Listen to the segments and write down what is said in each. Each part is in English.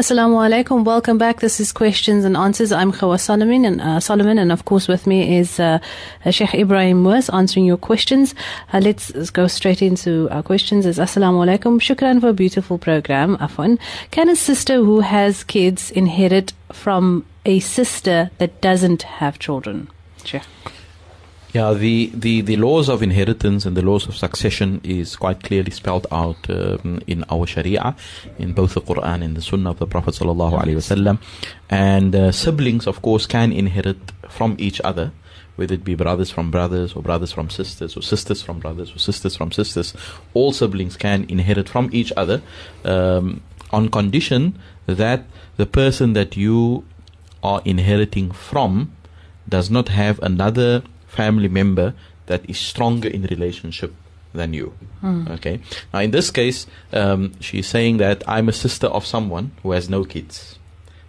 Assalamu alaikum, welcome back. This is Questions and Answers. I'm Khawa Solomon, and of course with me is Sheikh Ebrahim Moos answering your questions. Let's go straight into our questions. Assalamu alaikum, Shukran for a beautiful program. Afwan, can a sister who has kids inherit from a sister that doesn't have children? Sheikh. Yeah, the laws of inheritance and the laws of succession is quite clearly spelled out in our Sharia, in both the Quran and the Sunnah of the Prophet Sallallahu Alaihi Wasallam. And siblings, of course, can inherit from each other, whether it be brothers from brothers or brothers from sisters or sisters from brothers or sisters from sisters. All siblings can inherit from each other on condition that the person that you are inheriting from does not have another family member that is stronger in relationship than you. Okay, now in this case she's saying that I'm a sister of someone who has no kids.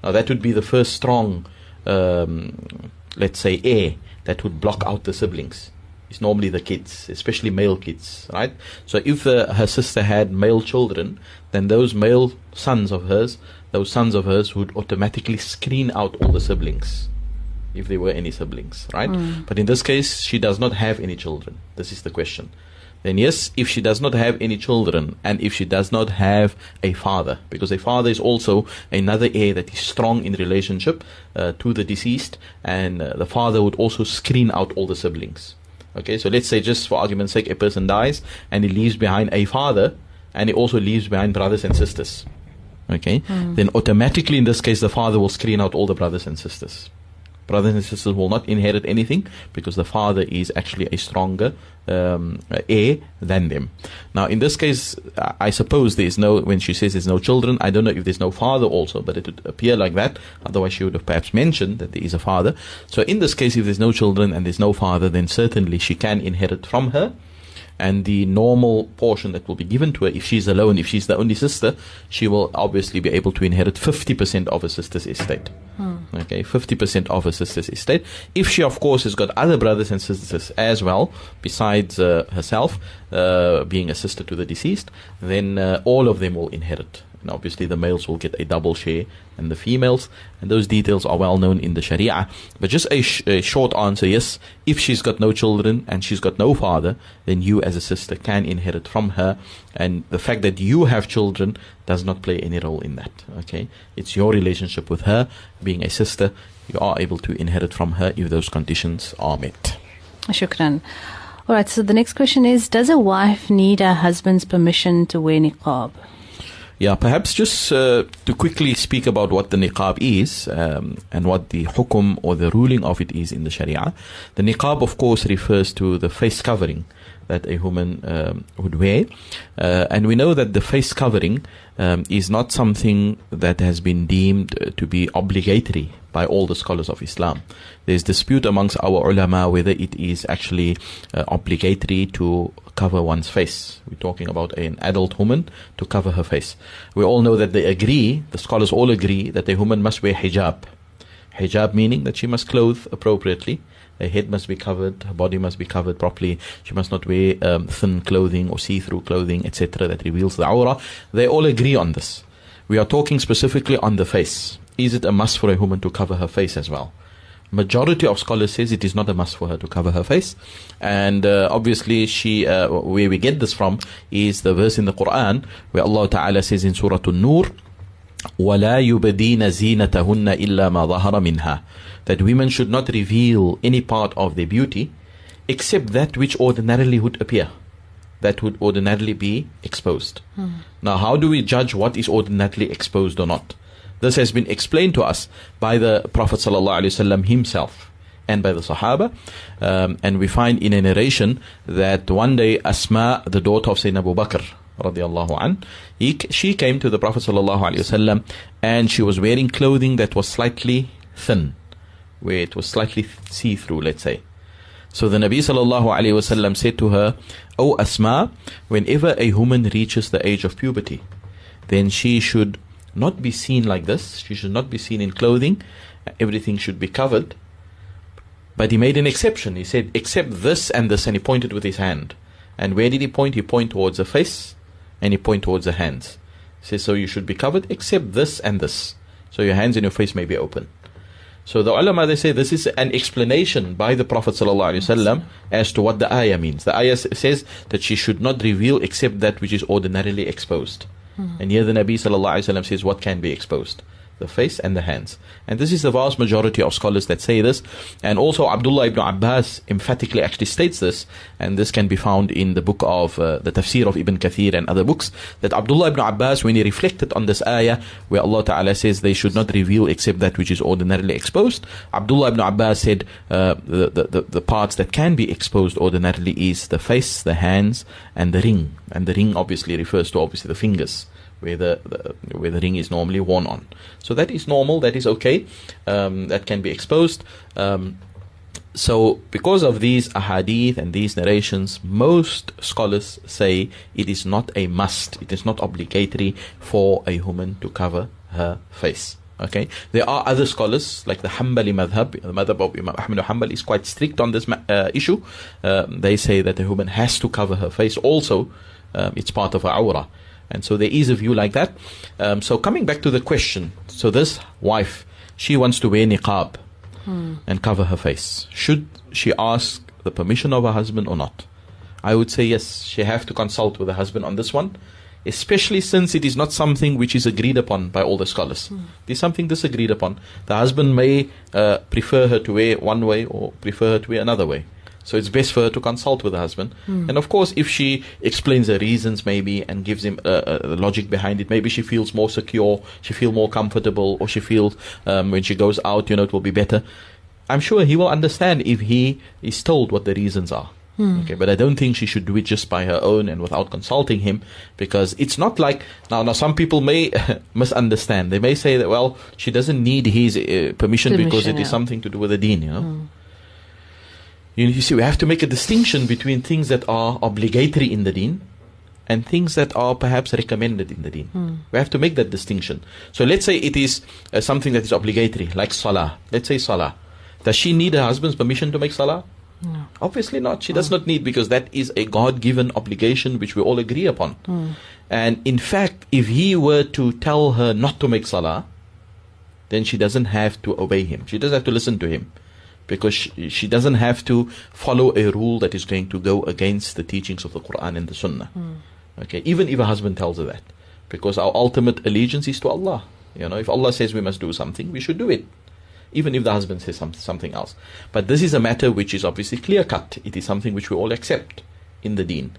Now that would be the first strong let's say heir that would block out the siblings. It's normally the kids, especially male kids, right? So if her sister had male children, then those male sons of hers, would automatically screen out all the siblings, if there were any siblings, right? But in this case, she does not have any children. This is the question. Then yes, if she does not have any children, and if she does not have a father, because a father is also another heir that is strong in relationship to the deceased, and the father would also screen out all the siblings. Okay, so let's say, just for argument's sake, a person dies and he leaves behind a father, and he also leaves behind brothers and sisters. Okay, then automatically in this case, the father will screen out all the brothers and sisters. Brothers and sisters will not inherit anything because the father is actually a stronger heir than them. Now, in this case, I suppose there is no, when she says there's no children, I don't know if there's no father also, but it would appear like that. Otherwise, she would have perhaps mentioned that there is a father. So in this case, if there's no children and there's no father, then certainly she can inherit from her. And the normal portion that will be given to her, if she's alone, if she's the only sister, she will obviously be able to inherit 50% of her sister's estate. Okay, 50% of her sister's estate. If she, of course, has got other brothers and sisters as well, besides herself, being a sister to the deceased, then all of them will inherit. And obviously the males will get a double share and the females, and those details are well known in the Sharia. But just a short answer, yes, if she's got no children and she's got no father, then you as a sister can inherit from her, and the fact that you have children does not play any role in that. Okay, it's your relationship with her. Being a sister, you are able to inherit from her if those conditions are met. Shukran. Alright, so the next question is, does a wife need her husband's permission to wear niqab? Yeah, perhaps just to quickly speak about what the niqab is and what the hukum or the ruling of it is in the Sharia. The niqab, of course, refers to the face covering that a woman would wear. And we know that the face covering is not something that has been deemed to be obligatory by all the scholars of Islam. There's dispute amongst our ulama whether it is actually obligatory to cover one's face. We're talking about an adult woman to cover her face. We all know that they agree, the scholars all agree, that a woman must wear hijab. Hijab meaning that she must clothe appropriately. Her head must be covered, her body must be covered properly. She must not wear thin clothing or see-through clothing, etc., that reveals the awrah. They all agree on this. We are talking specifically on the face. Is it a must for a woman to cover her face as well? Majority of scholars says it is not a must for her to cover her face. And obviously she where we get this from is the verse in the Quran where Allah Ta'ala says in Surah An-Nur, وَلَا يُبَدِينَ زِينَتَهُنَّ إِلَّا مَا ظَهَرَ مِنْهَا, that women should not reveal any part of their beauty except that which ordinarily would appear, that would ordinarily be exposed. Now, how do we judge what is ordinarily exposed or not? This has been explained to us by the Prophet Sallallahu Alaihi Wasallam himself and by the Sahaba. And we find in a narration that one day Asma, the daughter of Sayyidina Abu Bakr, Radiallahu an, she came to the Prophet Sallallahu Alaihi Wasallam, and she was wearing clothing that was slightly thin, where it was slightly see-through, let's say. So the Nabi Sallallahu Alaihi Wasallam said to her, "O Asma, whenever a woman reaches the age of puberty, then she should not be seen like this. She should not be seen in clothing. Everything should be covered." But he made an exception. He said, "Except this and this," and he pointed with his hand. And where did he point? He pointed towards her face and he pointed towards her hands. says, so you should be covered except this and this. So your hands and your face may be open. So the ulama, they say this is an explanation by the Prophet ﷺ as to what the ayah means. The ayah says that she should not reveal except that which is ordinarily exposed. And here the Nabi ﷺ says what can be exposed? The face and the hands. And this is the vast majority of scholars that say this. And also Abdullah ibn Abbas emphatically actually states this. And this can be found in the book of the Tafsir of Ibn Kathir and other books. That Abdullah ibn Abbas, when he reflected on this ayah, where Allah Ta'ala says they should not reveal except that which is ordinarily exposed, Abdullah ibn Abbas said the parts that can be exposed ordinarily is the face, the hands, and the ring. And the ring obviously refers to obviously the fingers, where the ring is normally worn on. So that is normal, that is okay, that can be exposed. So because of these ahadith and these narrations, most scholars say it is not a must, it is not obligatory for a woman to cover her face. Okay, there are other scholars like the Hanbali Madhab. The Madhab of Imam Ahmad al-Hanbal is quite strict on this issue. They say that a woman has to cover her face also, it's part of her awrah. And so there is a view like that. So coming back to the question, so this wife, she wants to wear niqab and cover her face. Should she ask the permission of her husband or not? I would say yes, she have to consult with her husband on this one, especially since it is not something which is agreed upon by all the scholars. It is something disagreed upon. The husband may prefer her to wear one way or prefer her to wear another way. So it's best for her to consult with her husband. And of course, if she explains her reasons maybe and gives him the logic behind it, maybe she feels more secure, she feels more comfortable, or she feels when she goes out, you know, it will be better. I'm sure he will understand if he is told what the reasons are. Okay, but I don't think she should do it just by her own and without consulting him, because it's not like, now some people may misunderstand. They may say that, well, she doesn't need his permission because it is something to do with the deen, you know. You see, we have to make a distinction between things that are obligatory in the deen and things that are perhaps recommended in the deen. We have to make that distinction. So let's say it is something that is obligatory, like salah. Let's say salah. Does she need her husband's permission to make salah? No. Obviously not. She does not need, because that is a God-given obligation which we all agree upon. And in fact, if he were to tell her not to make salah, then she doesn't have to obey him. She doesn't have to listen to him, because she doesn't have to follow a rule that is going to go against the teachings of the Quran and the Sunnah. Okay, even if her husband tells her that, because our ultimate allegiance is to Allah. You know, if Allah says we must do something, we should do it, even if the husband says something else. But this is a matter which is obviously clear-cut. It is something which we all accept in the deen.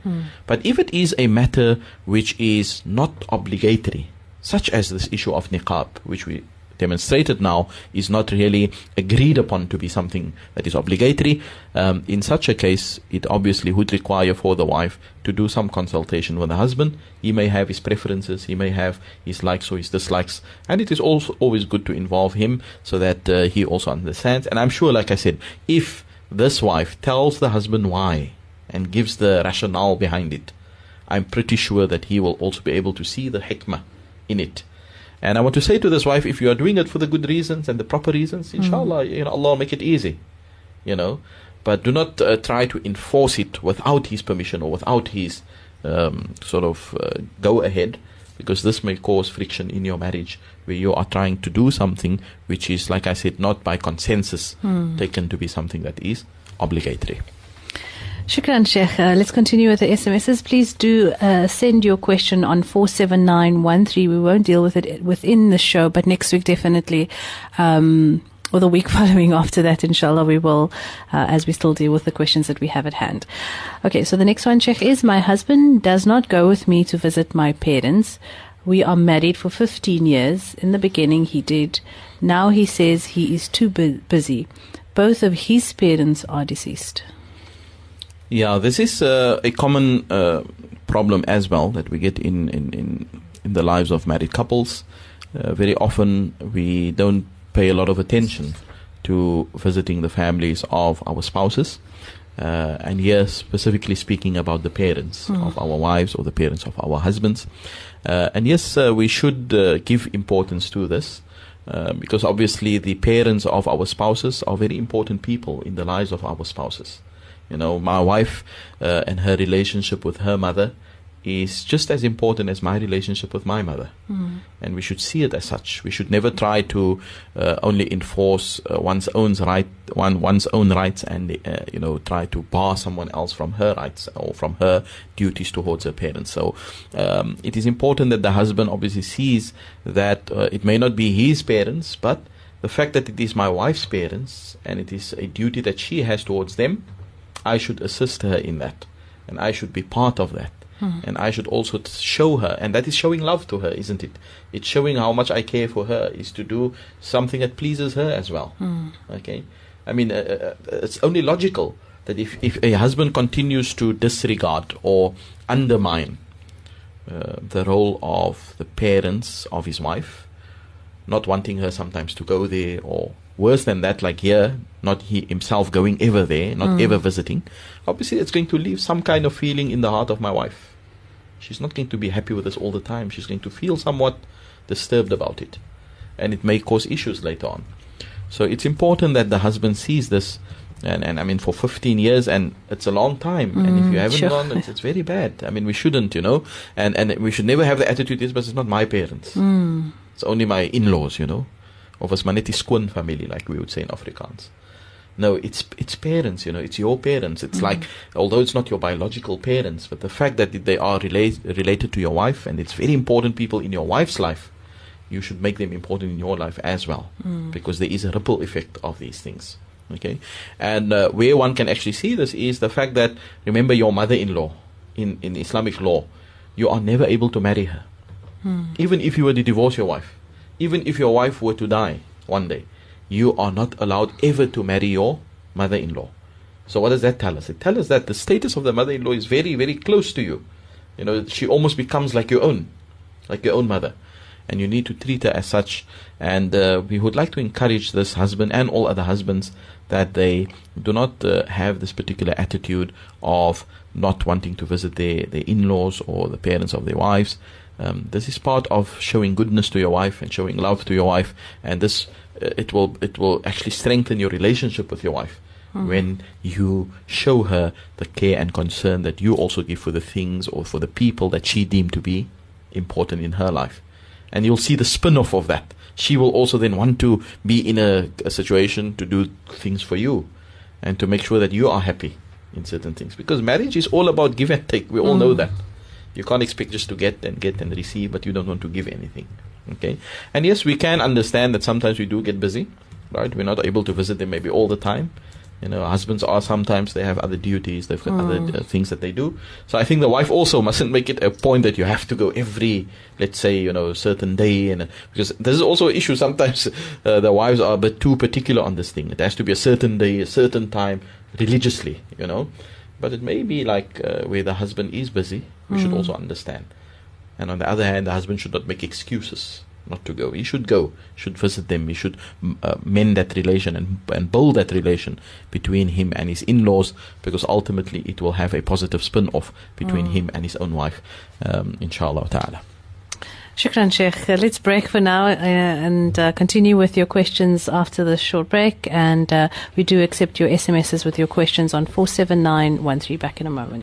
But if it is a matter which is not obligatory, such as this issue of niqab, which we demonstrated now is not really agreed upon to be something that is obligatory, in such a case it obviously would require for the wife to do some consultation with the husband. He may have his preferences, he may have his likes or his dislikes, and it is also always good to involve him so that he also understands. And I'm sure, like I said, if this wife tells the husband why and gives the rationale behind it, I'm pretty sure that he will also be able to see the hikmah in it. And I want to say to this wife, if you are doing it for the good reasons and the proper reasons, inshallah, you know, Allah will make it easy, you know. But do not try to enforce it without his permission or without his go ahead, because this may cause friction in your marriage, where you are trying to do something which is, like I said, not by consensus taken to be something that is obligatory. Shukran, Sheikh. Let's continue with the SMSs. Please do send your question on 47913. We won't deal with it within the show, but next week definitely, or the week following after that, inshallah, we will, as we still deal with the questions that we have at hand. Okay, so the next one, Sheikh, is my husband does not go with me to visit my parents. We are married for 15 years. In the beginning, he did. Now he says he is too busy. Both of his parents are deceased. Yeah, this is a common problem as well that we get in the lives of married couples. Very often we don't pay a lot of attention to visiting the families of our spouses. And here specifically speaking about the parents of our wives or the parents of our husbands. And yes, we should give importance to this. Because obviously the parents of our spouses are very important people in the lives of our spouses. You know, my wife and her relationship with her mother is just as important as my relationship with my mother. And we should see it as such. We should never try to only enforce one's own rights and try to bar someone else from her rights or from her duties towards her parents. So it is important that the husband obviously sees that it may not be his parents, but the fact that it is my wife's parents and it is a duty that she has towards them, I should assist her in that, and I should be part of that. And I should also show her, and that is showing love to her, isn't it? It's showing how much I care for her, is to do something that pleases her as well. Okay, I mean, it's only logical that if a husband continues to disregard or undermine the role of the parents of his wife, not wanting her sometimes to go there, or worse than that, like here, not he himself going ever there, not ever visiting, obviously it's going to leave some kind of feeling in the heart of my wife. She's not going to be happy with us all the time. She's going to feel somewhat disturbed about it, and it may cause issues later on. So it's important that the husband sees this, and I mean, for 15 years, and it's a long time, and if you haven't gone, it's very bad. I mean, we shouldn't, and we should never have the attitude, this, but it's not my parents. It's only my in-laws, of us maneti skun family, like we would say in Afrikaans. No, it's parents, it's your parents. It's like, although it's not your biological parents, but the fact that they are related to your wife, and it's very important people in your wife's life, you should make them important in your life as well, because there is a ripple effect of these things. Okay, and where one can actually see this is the fact that, remember, your mother-in-law, in Islamic law, you are never able to marry her. Even if you were to divorce your wife, even if your wife were to die one day, you are not allowed ever to marry your mother-in-law. So what does that tell us? It tells us that the status of the mother-in-law is very, very close to you. She almost becomes like your own mother. And you need to treat her as such. And we would like to encourage this husband and all other husbands that they do not have this particular attitude of not wanting to visit their in-laws or the parents of their wives. This is part of showing goodness to your wife and showing love to your wife, and this it will actually strengthen your relationship with your wife when you show her the care and concern that you also give for the things or for the people that she deemed to be important in her life. And you'll see the spin-off of that. She will also then want to be in a situation to do things for you and to make sure that you are happy in certain things, because marriage is all about give and take. We all know that. You can't expect just to get and receive, but you don't want to give anything. Okay? And yes, we can understand that sometimes we do get busy, right? We're not able to visit them maybe all the time. Husbands are sometimes, they have other duties, they've got other things that they do. So I think the wife also mustn't make it a point that you have to go every, let's say, certain day. And because this is also an issue sometimes, the wives are a bit too particular on this thing. It has to be a certain day, a certain time, religiously, But it may be like where the husband is busy, we should also understand. And on the other hand, the husband should not make excuses not to go. He should go, should visit them, he should mend that relation and build that relation between him and his in-laws, because ultimately it will have a positive spin-off between him and his own wife, inshallah wa ta'ala. Shukran, Sheikh. Let's break for now and continue with your questions after this short break. And we do accept your SMSs with your questions on 47913. Back in a moment.